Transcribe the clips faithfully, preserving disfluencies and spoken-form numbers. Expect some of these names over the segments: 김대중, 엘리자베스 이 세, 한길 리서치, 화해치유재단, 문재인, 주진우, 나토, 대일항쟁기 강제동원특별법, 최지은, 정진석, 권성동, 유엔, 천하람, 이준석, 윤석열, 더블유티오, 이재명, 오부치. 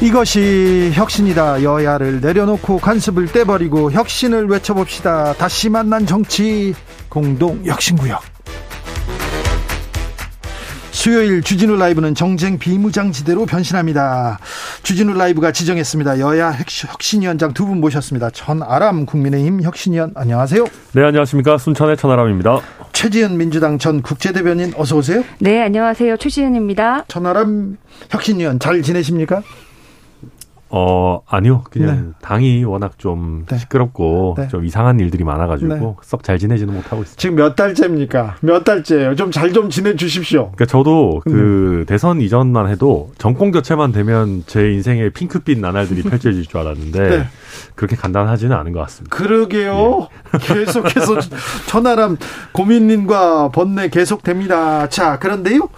이것이 혁신이다. 여야를 내려놓고 간섭을 떼버리고 혁신을 외쳐봅시다. 다시 만난 정치 공동혁신구역. 수요일 주진우 라이브는 정쟁 비무장지대로 변신합니다. 주진우 라이브가 지정했습니다. 여야 혁신위원장 두 분 모셨습니다. 천하람 국민의힘 혁신위원, 안녕하세요. 네, 안녕하십니까. 순천의 천하람입니다. 최지은 민주당 전 국제대변인, 어서 오세요. 네, 안녕하세요. 최지은입니다. 천하람 혁신위원, 잘 지내십니까? 어, 아니요. 그냥 네. 당이 워낙 좀 네. 시끄럽고 네. 좀 이상한 일들이 많아가지고 네. 썩 잘 지내지는 못하고 있습니다. 지금 몇 달째입니까? 몇 달째예요. 좀 잘 좀 지내주십시오. 그러니까 저도 그 음. 대선 이전만 해도 정권 교체만 되면 제 인생의 핑크빛 나날들이 펼쳐질 줄 알았는데 네. 그렇게 간단하지는 않은 것 같습니다. 그러게요. 예. 계속해서 천하람 고민님과 번뇌 계속됩니다. 자, 그런데요.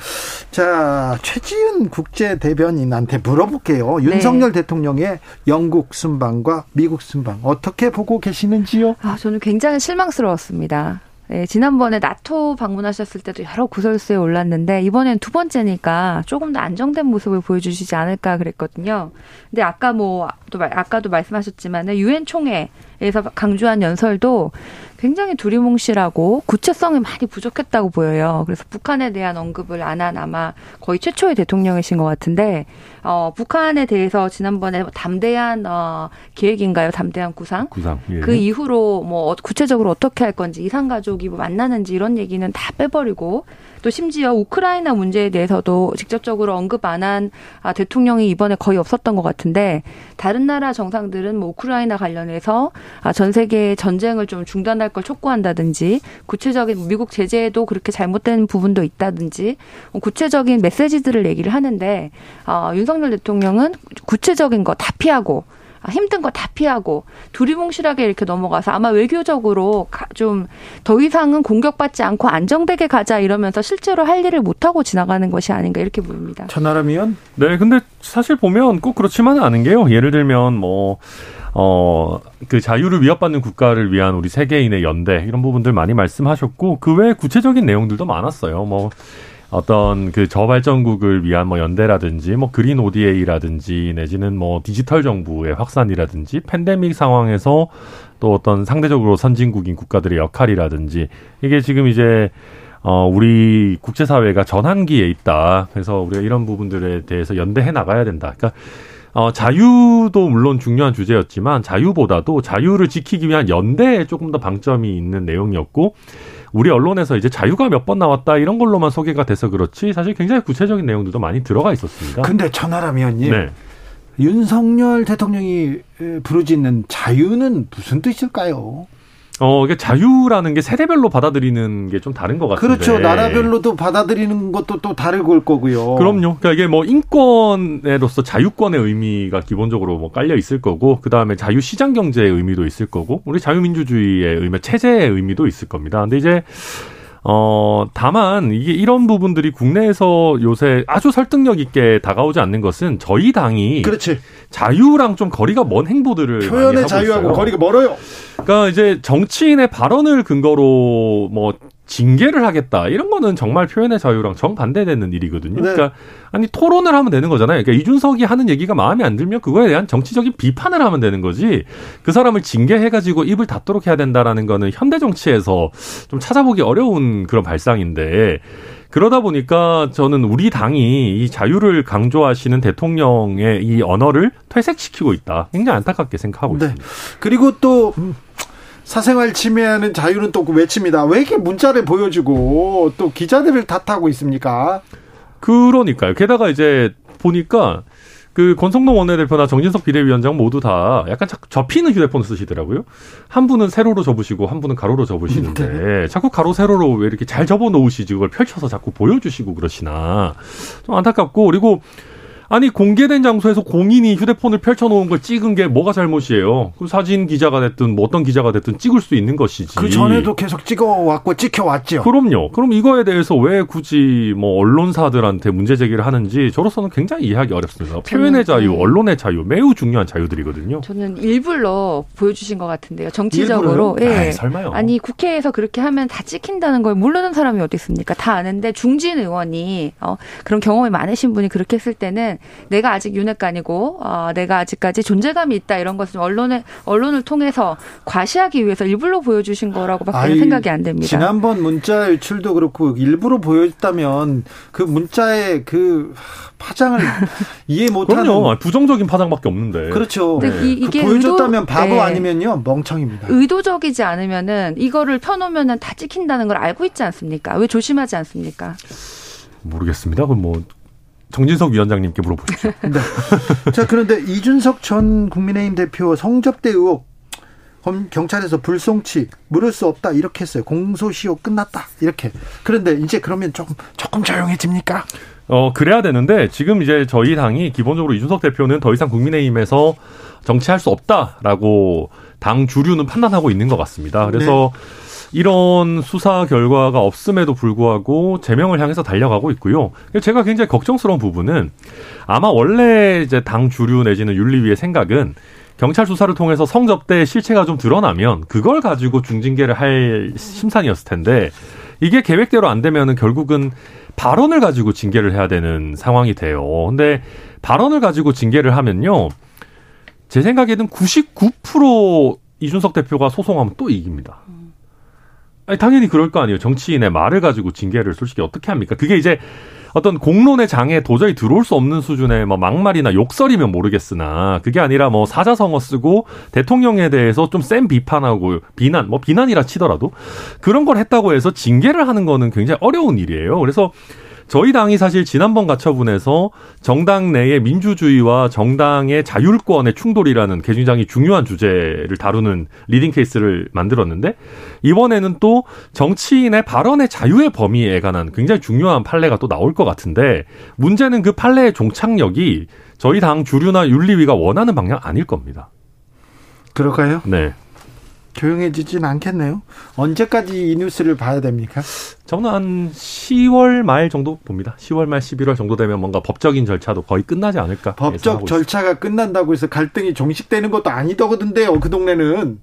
자, 최지은 국제대변인한테 물어볼게요. 네. 윤석열 대통령 대통령의 영국 순방과 미국 순방 어떻게 보고 계시는지요? 아, 저는 굉장히 실망스러웠습니다. 예, 지난번에 나토 방문하셨을 때도 여러 구설수에 올랐는데 이번엔 두 번째니까 조금 더 안정된 모습을 보여주시지 않을까 그랬거든요. 근데 아까 뭐 또 아까도 말씀하셨지만 유엔 총회에서 강조한 연설도 굉장히 두리뭉실하고 구체성이 많이 부족했다고 보여요. 그래서 북한에 대한 언급을 안 한 아마 거의 최초의 대통령이신 것 같은데 어, 북한에 대해서 지난번에 담대한 어, 계획인가요? 담대한 구상? 구상. 예. 그 이후로 뭐 구체적으로 어떻게 할 건지, 이산가족 뭐 만나는지 이런 얘기는 다 빼버리고, 또 심지어 우크라이나 문제에 대해서도 직접적으로 언급 안 한 아, 대통령이 이번에 거의 없었던 것 같은데, 다른 나라 정상들은 뭐 우크라이나 관련해서 아, 전 세계의 전쟁을 좀 중단할 걸 촉구한다든지, 구체적인 미국 제재에도 그렇게 잘못된 부분도 있다든지 구체적인 메시지들을 얘기를 하는데 아, 윤석열 대통령은 구체적인 거 다 피하고 힘든 거 다 피하고 두리뭉실하게 이렇게 넘어가서 아마 외교적으로 좀 더 이상은 공격받지 않고 안정되게 가자 이러면서 실제로 할 일을 못하고 지나가는 것이 아닌가 이렇게 보입니다. 천하람 의원? 네, 근데 사실 보면 꼭 그렇지만은 않은 게요. 예를 들면 뭐 어, 그 자유를 위협받는 국가를 위한 우리 세계인의 연대 이런 부분들 많이 말씀하셨고 그 외에 구체적인 내용들도 많았어요. 뭐 어떤 그 저발전국을 위한 뭐 연대라든지 뭐 그린 오디에이라든지 내지는 뭐 디지털 정부의 확산이라든지 팬데믹 상황에서 또 어떤 상대적으로 선진국인 국가들의 역할이라든지 이게 지금 이제 어 우리 국제사회가 전환기에 있다. 그래서 우리가 이런 부분들에 대해서 연대해 나가야 된다. 그러니까 어, 자유도 물론 중요한 주제였지만 자유보다도 자유를 지키기 위한 연대에 조금 더 방점이 있는 내용이었고 우리 언론에서 이제 자유가 몇 번 나왔다 이런 걸로만 소개가 돼서 그렇지 사실 굉장히 구체적인 내용들도 많이 들어가 있었습니다. 근데 천하람 의원님, 네. 윤석열 대통령이 부르짖는 자유는 무슨 뜻일까요? 어, 이게 자유라는 게 세대별로 받아들이는 게 좀 다른 것 같은데. 그렇죠. 나라별로도 받아들이는 것도 또 다를 걸 거고요. 그럼요. 그러니까 이게 뭐 인권으로서 자유권의 의미가 기본적으로 뭐 깔려 있을 거고, 그 다음에 자유 시장 경제의 의미도 있을 거고, 우리 자유민주주의의 의미, 체제의 의미도 있을 겁니다. 근데 이제, 어, 다만, 이게 이런 부분들이 국내에서 요새 아주 설득력 있게 다가오지 않는 것은 저희 당이. 그렇지. 자유랑 좀 거리가 먼 행보들을. 표현의 많이 하고 자유하고 있어요. 거리가 멀어요. 그러니까 이제 정치인의 발언을 근거로 뭐 징계를 하겠다. 이런 거는 정말 표현의 자유랑 정반대되는 일이거든요. 네. 그러니까 아니 토론을 하면 되는 거잖아요. 그러니까 이준석이 하는 얘기가 마음에 안 들면 그거에 대한 정치적인 비판을 하면 되는 거지. 그 사람을 징계해가지고 입을 닫도록 해야 된다라는 거는 현대 정치에서 좀 찾아보기 어려운 그런 발상인데 그러다 보니까 저는 우리 당이 이 자유를 강조하시는 대통령의 이 언어를 퇴색시키고 있다. 굉장히 안타깝게 생각하고 네. 있습니다. 그리고 또 사생활 침해하는 자유는 또 외칩니다. 왜 이렇게 문자를 보여주고 또 기자들을 탓하고 있습니까? 그러니까요. 게다가 이제 보니까 그 권성동 원내대표나 정진석 비대위원장 모두 다 약간 접히는 휴대폰을 쓰시더라고요. 한 분은 세로로 접으시고 한 분은 가로로 접으시는데 네. 자꾸 가로 세로로 왜 이렇게 잘 접어놓으시지 그걸 펼쳐서 자꾸 보여주시고 그러시나. 좀 안타깝고 그리고 아니 공개된 장소에서 공인이 휴대폰을 펼쳐놓은 걸 찍은 게 뭐가 잘못이에요? 그 사진 기자가 됐든 뭐 어떤 기자가 됐든 찍을 수 있는 것이지. 그 전에도 계속 찍어왔고 찍혀왔죠. 그럼요. 그럼 이거에 대해서 왜 굳이 뭐 언론사들한테 문제 제기를 하는지 저로서는 굉장히 이해하기 어렵습니다. 표현의 자유, 언론의 자유 매우 중요한 자유들이거든요. 저는 일부러 보여주신 것 같은데요. 정치적으로. 예. 아이, 설마요. 아니 국회에서 그렇게 하면 다 찍힌다는 걸 모르는 사람이 어디 있습니까? 다 아는데 중진 의원이 어, 그런 경험이 많으신 분이 그렇게 했을 때는 내가 아직 윤핵관이고 어, 내가 아직까지 존재감이 있다 이런 것은 언론에, 언론을 통해서 과시하기 위해서 일부러 보여주신 거라고밖에 생각이 안 됩니다. 지난번 문자 유출도 그렇고 일부러 보여줬다면 그 문자의 그 파장을 이해 못하는. 그럼요. 부정적인 파장밖에 없는데. 그렇죠. 네. 이, 이게 그 보여줬다면 의도, 바보 네. 아니면요 멍청입니다. 의도적이지 않으면은 이거를 펴놓으면은 다 찍힌다는 걸 알고 있지 않습니까? 왜 조심하지 않습니까? 모르겠습니다. 그럼 뭐. 정진석 위원장님께 물어보십시오. 네. 자, 그런데 이준석 전 국민의힘 대표 성접대 의혹 경찰에서 불송치 물을 수 없다 이렇게 했어요. 공소시효 끝났다 이렇게. 그런데 이제 그러면 조금 조금 조용해집니까? 어 그래야 되는데 지금 이제 저희 당이 기본적으로 이준석 대표는 더 이상 국민의힘에서 정치할 수 없다라고 당 주류는 판단하고 있는 것 같습니다. 그래서. 네. 이런 수사 결과가 없음에도 불구하고 제명을 향해서 달려가고 있고요. 제가 굉장히 걱정스러운 부분은 아마 원래 이제 당 주류 내지는 윤리위의 생각은 경찰 수사를 통해서 성접대의 실체가 좀 드러나면 그걸 가지고 중징계를 할 심산이었을 텐데 이게 계획대로 안 되면은 결국은 발언을 가지고 징계를 해야 되는 상황이 돼요. 근데 발언을 가지고 징계를 하면요. 제 생각에는 구십구 퍼센트 이준석 대표가 소송하면 또 이깁니다. 아니, 당연히 그럴 거 아니에요. 정치인의 말을 가지고 징계를 솔직히 어떻게 합니까? 그게 이제 어떤 공론의 장에 도저히 들어올 수 없는 수준의 뭐 막말이나 욕설이면 모르겠으나 그게 아니라 뭐 사자성어 쓰고 대통령에 대해서 좀 센 비판하고 비난, 뭐 비난이라 치더라도 그런 걸 했다고 해서 징계를 하는 거는 굉장히 어려운 일이에요. 그래서 저희 당이 사실 지난번 가처분에서 정당 내의 민주주의와 정당의 자율권의 충돌이라는 굉장히 중요한 주제를 다루는 리딩 케이스를 만들었는데 이번에는 또 정치인의 발언의 자유의 범위에 관한 굉장히 중요한 판례가 또 나올 것 같은데 문제는 그 판례의 종착역이 저희 당 주류나 윤리위가 원하는 방향 아닐 겁니다. 그럴까요? 네. 조용해지진 않겠네요. 언제까지 이 뉴스를 봐야 됩니까? 저는 한 시월 말 정도 봅니다. 시월 말 십일월 정도 되면 뭔가 법적인 절차도 거의 끝나지 않을까. 법적 절차가 있습니다. 끝난다고 해서 갈등이 종식되는 것도 아니더군데요. 그 동네는.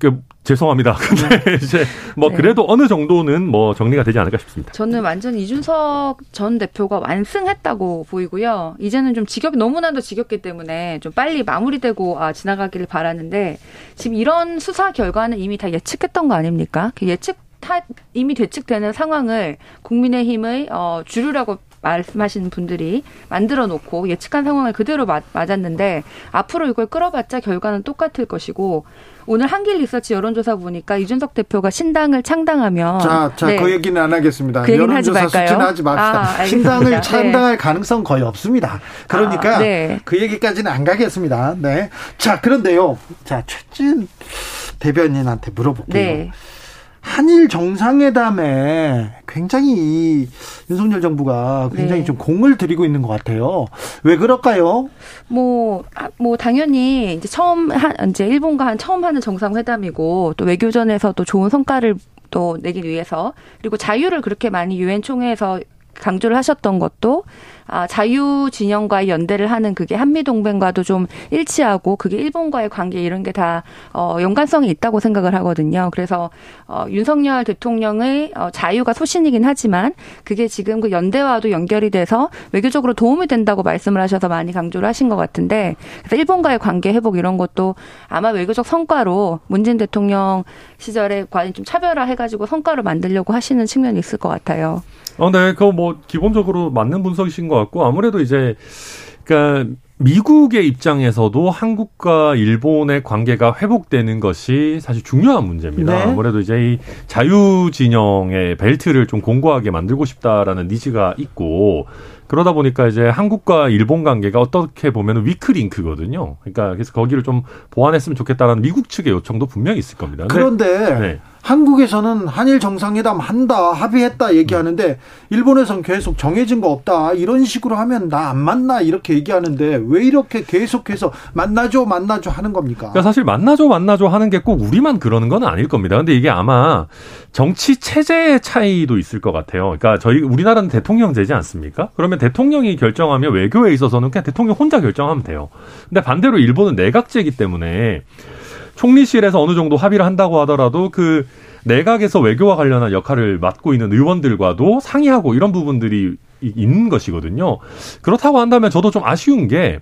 그, 죄송합니다. 근데 이제 뭐 네. 그래도 어느 정도는 뭐 정리가 되지 않을까 싶습니다. 저는 완전 이준석 전 대표가 완승했다고 보이고요. 이제는 좀 지겹 너무나도 지겹기 때문에 좀 빨리 마무리되고 아, 지나가기를 바라는데 지금 이런 수사 결과는 이미 다 예측했던 거 아닙니까? 그 예측 타, 이미 예측되는 상황을 국민의힘의 어, 주류라고. 말씀하시는 분들이 만들어놓고 예측한 상황을 그대로 맞았는데 앞으로 이걸 끌어봤자 결과는 똑같을 것이고 오늘 한길 리서치 여론조사 보니까 이준석 대표가 신당을 창당하면 자, 자, 네. 그 얘기는 안 하겠습니다. 그 얘기는 여론조사 하지 말까요? 수치는 하지 맙시다. 아, 신당을 창당할 네. 가능성 거의 없습니다. 그러니까 아, 네. 그 얘기까지는 안 가겠습니다. 네. 자 그런데요. 자 최진 대변인한테 물어볼게요. 네. 한일 정상회담에 굉장히 이 윤석열 정부가 굉장히 네. 좀 공을 들이고 있는 것 같아요. 왜 그럴까요? 뭐, 뭐 당연히 이제 처음 한 이제 일본과 한 처음 하는 정상회담이고 또 외교전에서 또 좋은 성과를 또 내기 위해서 그리고 자유를 그렇게 많이 유엔 총회에서 강조를 하셨던 것도 아, 자유 진영과의 연대를 하는 그게 한미 동맹과도 좀 일치하고 그게 일본과의 관계 이런 게 다 어, 연관성이 있다고 생각을 하거든요. 그래서 어, 윤석열 대통령의 어, 자유가 소신이긴 하지만 그게 지금 그 연대와도 연결이 돼서 외교적으로 도움이 된다고 말씀을 하셔서 많이 강조를 하신 것 같은데 그래서 일본과의 관계 회복 이런 것도 아마 외교적 성과로 문재인 대통령 시절에 좀 차별화 해가지고 성과를 만들려고 하시는 측면이 있을 것 같아요. 어, 네, 그거 뭐 기본적으로 맞는 분석이신 것 같고 아무래도 이제 그러니까 미국의 입장에서도 한국과 일본의 관계가 회복되는 것이 사실 중요한 문제입니다. 네. 아무래도 이제 이 자유 진영의 벨트를 좀 공고하게 만들고 싶다라는 니즈가 있고 그러다 보니까 이제 한국과 일본 관계가 어떻게 보면 위크링크거든요. 그러니까 그래서 거기를 좀 보완했으면 좋겠다라는 미국 측의 요청도 분명히 있을 겁니다. 그런데 네. 한국에서는 한일 정상회담 한다, 합의했다 얘기하는데 음. 일본에서는 계속 정해진 거 없다. 이런 식으로 하면 나 안 만나 이렇게 얘기하는데 왜 이렇게 계속해서 만나죠, 만나죠 하는 겁니까? 그러니까 사실 만나죠, 만나죠 하는 게 꼭 우리만 그러는 건 아닐 겁니다. 근데 이게 아마 정치 체제의 차이도 있을 것 같아요. 그러니까 저희 우리나라는 대통령제지 않습니까? 그러면 대통령이 결정하면 외교에 있어서는 그냥 대통령 혼자 결정하면 돼요. 근데 반대로 일본은 내각제이기 때문에 총리실에서 어느 정도 합의를 한다고 하더라도 그 내각에서 외교와 관련한 역할을 맡고 있는 의원들과도 상의하고 이런 부분들이 있는 것이거든요. 그렇다고 한다면 저도 좀 아쉬운 게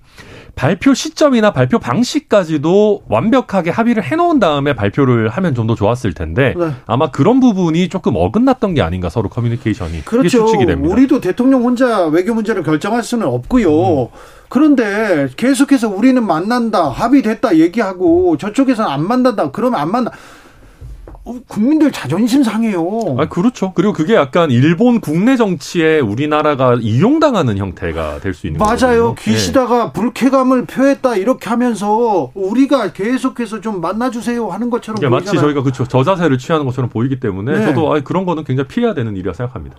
발표 시점이나 발표 방식까지도 완벽하게 합의를 해놓은 다음에 발표를 하면 좀 더 좋았을 텐데 네. 아마 그런 부분이 조금 어긋났던 게 아닌가, 서로 커뮤니케이션이. 그렇죠. 추측이 됩니다. 우리도 대통령 혼자 외교 문제를 결정할 수는 없고요. 음. 그런데 계속해서 우리는 만난다, 합의됐다 얘기하고 저쪽에서는 안 만난다, 그러면 안 만나. 국민들 자존심 상해요. 아, 그렇죠. 그리고 그게 약간 일본 국내 정치에 우리나라가 이용당하는 형태가 될 수 있는 거예요. 맞아요. 거거든요. 귀시다가 네. 불쾌감을 표했다 이렇게 하면서 우리가 계속해서 좀 만나주세요 하는 것처럼 보이잖아요. 마치 저희가 그쵸, 저 자세를 취하는 것처럼 보이기 때문에 네. 저도 아니, 그런 거는 굉장히 피해야 되는 일이라 생각합니다.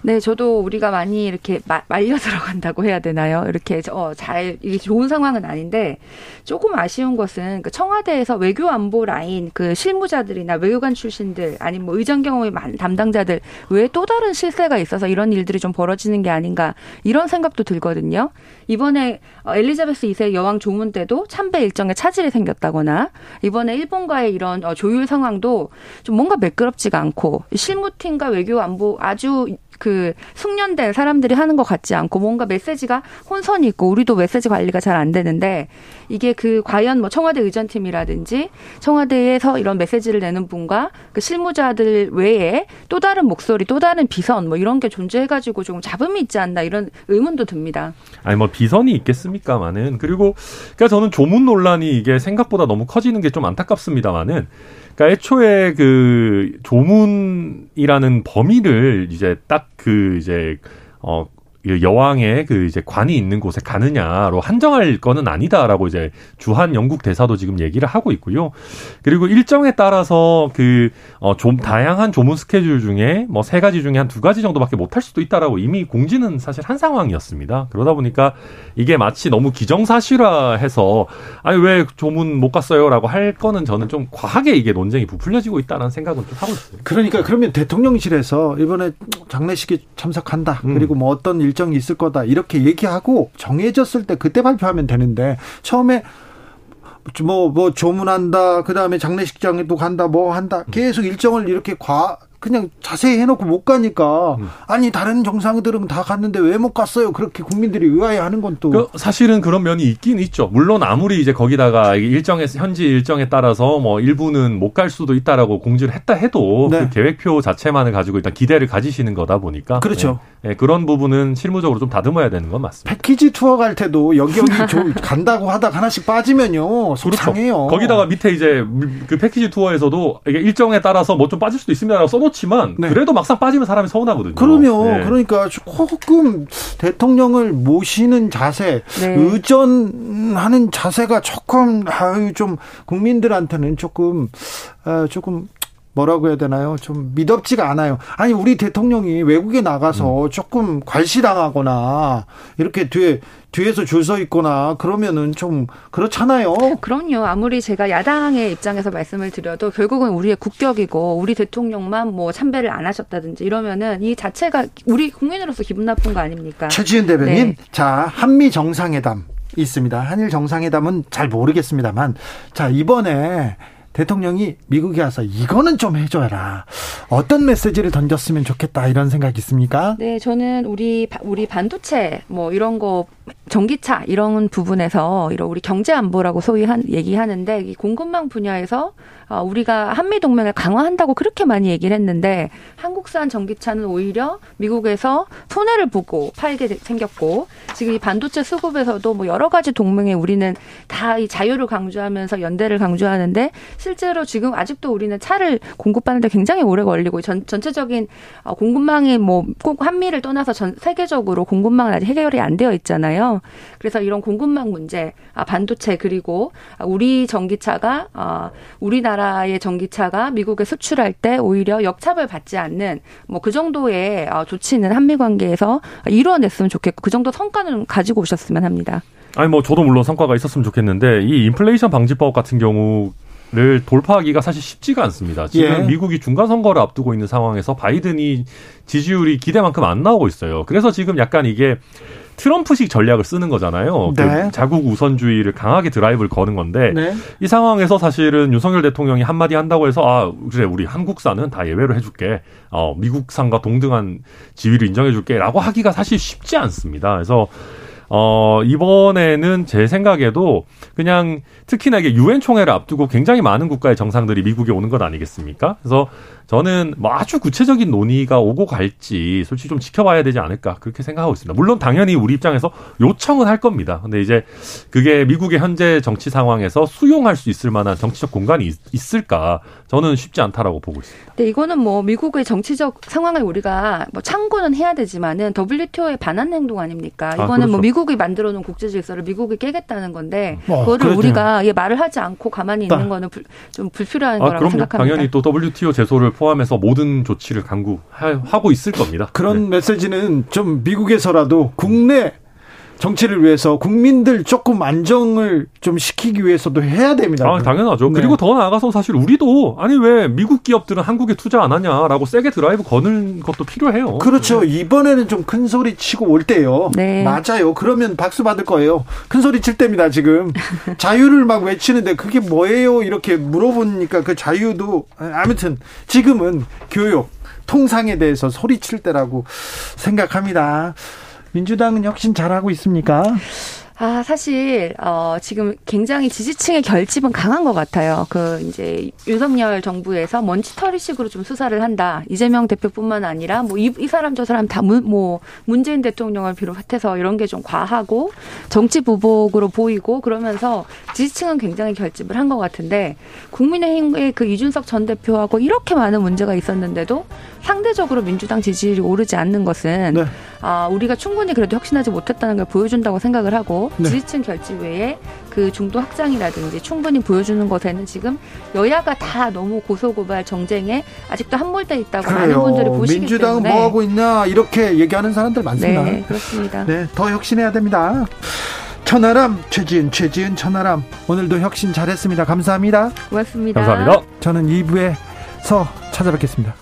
네, 저도 우리가 많이 이렇게 마, 말려 들어간다고 해야 되나요? 이렇게 어, 잘 이게 좋은 상황은 아닌데 조금 아쉬운 것은 그 청와대에서 외교 안보 라인 그 실무자들이나 외교관 출신들 아니면 뭐 의전 경험이 많은 담당자들 외에 또 다른 실세가 있어서 이런 일들이 좀 벌어지는 게 아닌가 이런 생각도 들거든요. 이번에 엘리자베스 이 세 여왕 조문 때도 참배 일정에 차질이 생겼다거나 이번에 일본과의 이런 조율 상황도 좀 뭔가 매끄럽지가 않고 실무팀과 외교 안보 아주 그 숙련된 사람들이 하는 것 같지 않고 뭔가 메시지가 혼선이 있고 우리도 메시지 관리가 잘 안 되는데 이게 그 과연 뭐 청와대 의전팀이라든지 청와대에서 이런 메시지를 내는 분과 그 실무자들 외에 또 다른 목소리, 또 다른 비선 뭐 이런 게 존재해가지고 조금 잡음이 있지 않나 이런 의문도 듭니다. 아니 뭐 비선이 있겠습니까만은 그리고 그러니까 저는 조문 논란이 이게 생각보다 너무 커지는 게 좀 안타깝습니다만은. 그러니까 애초에 그 조문이라는 범위를 이제 딱 그 이제 어 여왕의 그 이제 관이 있는 곳에 가느냐로 한정할 거는 아니다라고 이제 주한 영국 대사도 지금 얘기를 하고 있고요. 그리고 일정에 따라서 그 어 좀 다양한 조문 스케줄 중에 뭐 세 가지 중에 한 두 가지 정도밖에 못할 수도 있다라고 이미 공지는 사실 한 상황이었습니다. 그러다 보니까 이게 마치 너무 기정사실화해서 아니 왜 조문 못 갔어요라고 할 거는 저는 좀 과하게 이게 논쟁이 부풀려지고 있다는 생각은 좀 하고 있어요. 그러니까 그러면 대통령실에서 이번에 장례식에 참석한다. 음. 그리고 뭐 어떤 일 정이 있을 거다 이렇게 얘기하고 정해졌을 때 그때 발표하면 되는데 처음에 뭐, 뭐 조문한다 그다음에 장례식장에도 간다 뭐 한다 계속 일정을 이렇게 과 그냥 자세히 해놓고 못 가니까 아니 다른 정상들은 다 갔는데 왜 못 갔어요? 그렇게 국민들이 의아해하는 건 또 그 사실은 그런 면이 있긴 있죠. 물론 아무리 이제 거기다가 일정에 현지 일정에 따라서 뭐 일부는 못 갈 수도 있다라고 공지를 했다 해도 네. 그 계획표 자체만을 가지고 일단 기대를 가지시는 거다 보니까 그렇죠. 네. 네, 그런 부분은 실무적으로 좀 다듬어야 되는 건 맞습니다. 패키지 투어 갈 때도 여기 여기 좀 간다고 하다 하나씩 빠지면요 속상해요. 그렇죠. 거기다가 밑에 이제 그 패키지 투어에서도 이게 일정에 따라서 뭐 좀 빠질 수도 있습니다라고 써놓. 지만 네. 그래도 막상 빠지면 사람이 서운하거든요. 그럼요. 네. 그러니까 조금 대통령을 모시는 자세, 네. 의전하는 자세가 조금 아유 좀 국민들한테는 조금 아, 조금 뭐라고 해야 되나요? 좀 믿음직지가 않아요. 아니 우리 대통령이 외국에 나가서 음. 조금 괄시당하거나 이렇게 뒤에 뒤에서 줄 서 있거나 그러면은 좀 그렇잖아요. 그럼요. 아무리 제가 야당의 입장에서 말씀을 드려도 결국은 우리의 국격이고 우리 대통령만 뭐 참배를 안 하셨다든지 이러면은 이 자체가 우리 국민으로서 기분 나쁜 거 아닙니까? 최지은 대변인. 네. 자, 한미 정상회담 있습니다. 한일 정상회담은 잘 모르겠습니다만 자, 이번에 대통령이 미국에 와서 이거는 좀 해줘라. 어떤 메시지를 던졌으면 좋겠다 이런 생각 있습니까? 네, 저는 우리 우리 반도체 뭐 이런 거 전기차 이런 부분에서 이런 우리 경제 안보라고 소위 한, 얘기하는데 이 공급망 분야에서 우리가 한미 동맹을 강화한다고 그렇게 많이 얘기를 했는데 한국산 전기차는 오히려 미국에서 손해를 보고 팔게 생겼고 지금 이 반도체 수급에서도 뭐 여러 가지 동맹에 우리는 다 이 자유를 강조하면서 연대를 강조하는데 실제로 지금 아직도 우리는 차를 공급하는데 굉장히 오래 걸리고 전, 전체적인 공급망이 뭐 꼭 한미를 떠나서 전 세계적으로 공급망은 아직 해결이 안 되어 있잖아요. 그래서 이런 공급망 문제, 반도체 그리고 우리 전기차가 우리나라의 전기차가 미국에 수출할 때 오히려 역차별 받지 않는 뭐 그 정도의 조치는 한미 관계에서 이루어냈으면 좋겠고 그 정도 성과는 가지고 오셨으면 합니다. 아니 뭐 저도 물론 성과가 있었으면 좋겠는데 이 인플레이션 방지법 같은 경우. 를 돌파하기가 사실 쉽지가 않습니다. 지금 예. 미국이 중간 선거를 앞두고 있는 상황에서 바이든이 지지율이 기대만큼 안 나오고 있어요. 그래서 지금 약간 이게 트럼프식 전략을 쓰는 거잖아요. 네. 그 자국 우선주의를 강하게 드라이브를 거는 건데 네. 이 상황에서 사실은 윤석열 대통령이 한마디 한다고 해서 아 그래 우리 한국산은 다 예외로 해줄게. 어, 미국산과 동등한 지위를 인정해줄게 라고 하기가 사실 쉽지 않습니다. 그래서 어, 이번에는 제 생각에도 그냥 특히나 이게 유엔 총회를 앞두고 굉장히 많은 국가의 정상들이 미국에 오는 건 아니겠습니까? 그래서 저는 뭐 아주 구체적인 논의가 오고 갈지 솔직히 좀 지켜봐야 되지 않을까 그렇게 생각하고 있습니다. 물론 당연히 우리 입장에서 요청은 할 겁니다. 근데 이제 그게 미국의 현재 정치 상황에서 수용할 수 있을 만한 정치적 공간이 있, 있을까 저는 쉽지 않다라고 보고 있습니다. 네, 이거는 뭐 미국의 정치적 상황을 우리가 뭐 참고는 해야 되지만은 더블유티오의 반한 행동 아닙니까? 이거는 아, 그렇죠. 뭐 미국이 만들어 놓은 국제 질서를 미국이 깨겠다는 건데 와, 그거를 그래요. 우리가 예, 말을 하지 않고 가만히 있는 거는 불, 좀 불필요한 아, 거라고 그럼요. 생각합니다. 당연히 또 더블유티오 제소를 포함해서 모든 조치를 강구하고 있을 겁니다. 그런 네. 메시지는 좀 미국에서라도 국내 정치를 위해서 국민들 조금 안정을 좀 시키기 위해서도 해야 됩니다. 아, 당연하죠. 네. 그리고 더 나아가서 사실 우리도 아니 왜 미국 기업들은 한국에 투자 안 하냐라고 세게 드라이브 거는 것도 필요해요. 그렇죠. 네. 이번에는 좀 큰 소리 치고 올 때요. 네. 맞아요. 그러면 박수 받을 거예요. 큰 소리 칠 때입니다. 지금 자유를 막 외치는데 그게 뭐예요? 이렇게 물어보니까 그 자유도 아무튼 지금은 교육, 통상에 대해서 소리 칠 때라고 생각합니다. 민주당은 혁신 잘하고 있습니까? 아, 사실, 어, 지금 굉장히 지지층의 결집은 강한 것 같아요. 그, 이제, 윤석열 정부에서 먼지털이식으로 좀 수사를 한다. 이재명 대표뿐만 아니라, 뭐, 이, 이 사람 저 사람 다, 문, 뭐, 문재인 대통령을 비롯해서 이런 게 좀 과하고, 정치 보복으로 보이고, 그러면서 지지층은 굉장히 결집을 한 것 같은데, 국민의힘의 그 이준석 전 대표하고 이렇게 많은 문제가 있었는데도, 상대적으로 민주당 지지율이 오르지 않는 것은, 네. 아, 우리가 충분히 그래도 혁신하지 못했다는 걸 보여준다고 생각을 하고, 네. 지지층 결집 외에 그 중도 확장이라든지 충분히 보여주는 것에는 지금 여야가 다 너무 고소고발 정쟁에 아직도 함몰돼 있다고 그래요. 많은 분들이 보시기 민주당은 때문에 민주당은 뭐 하고 있냐 이렇게 얘기하는 사람들 많습니다. 네, 그렇습니다. 네, 더 혁신해야 됩니다. 천하람, 최지은, 최지은, 천하람 오늘도 혁신 잘했습니다. 감사합니다. 고맙습니다. 감사합니다. 저는 이 부에서 찾아뵙겠습니다.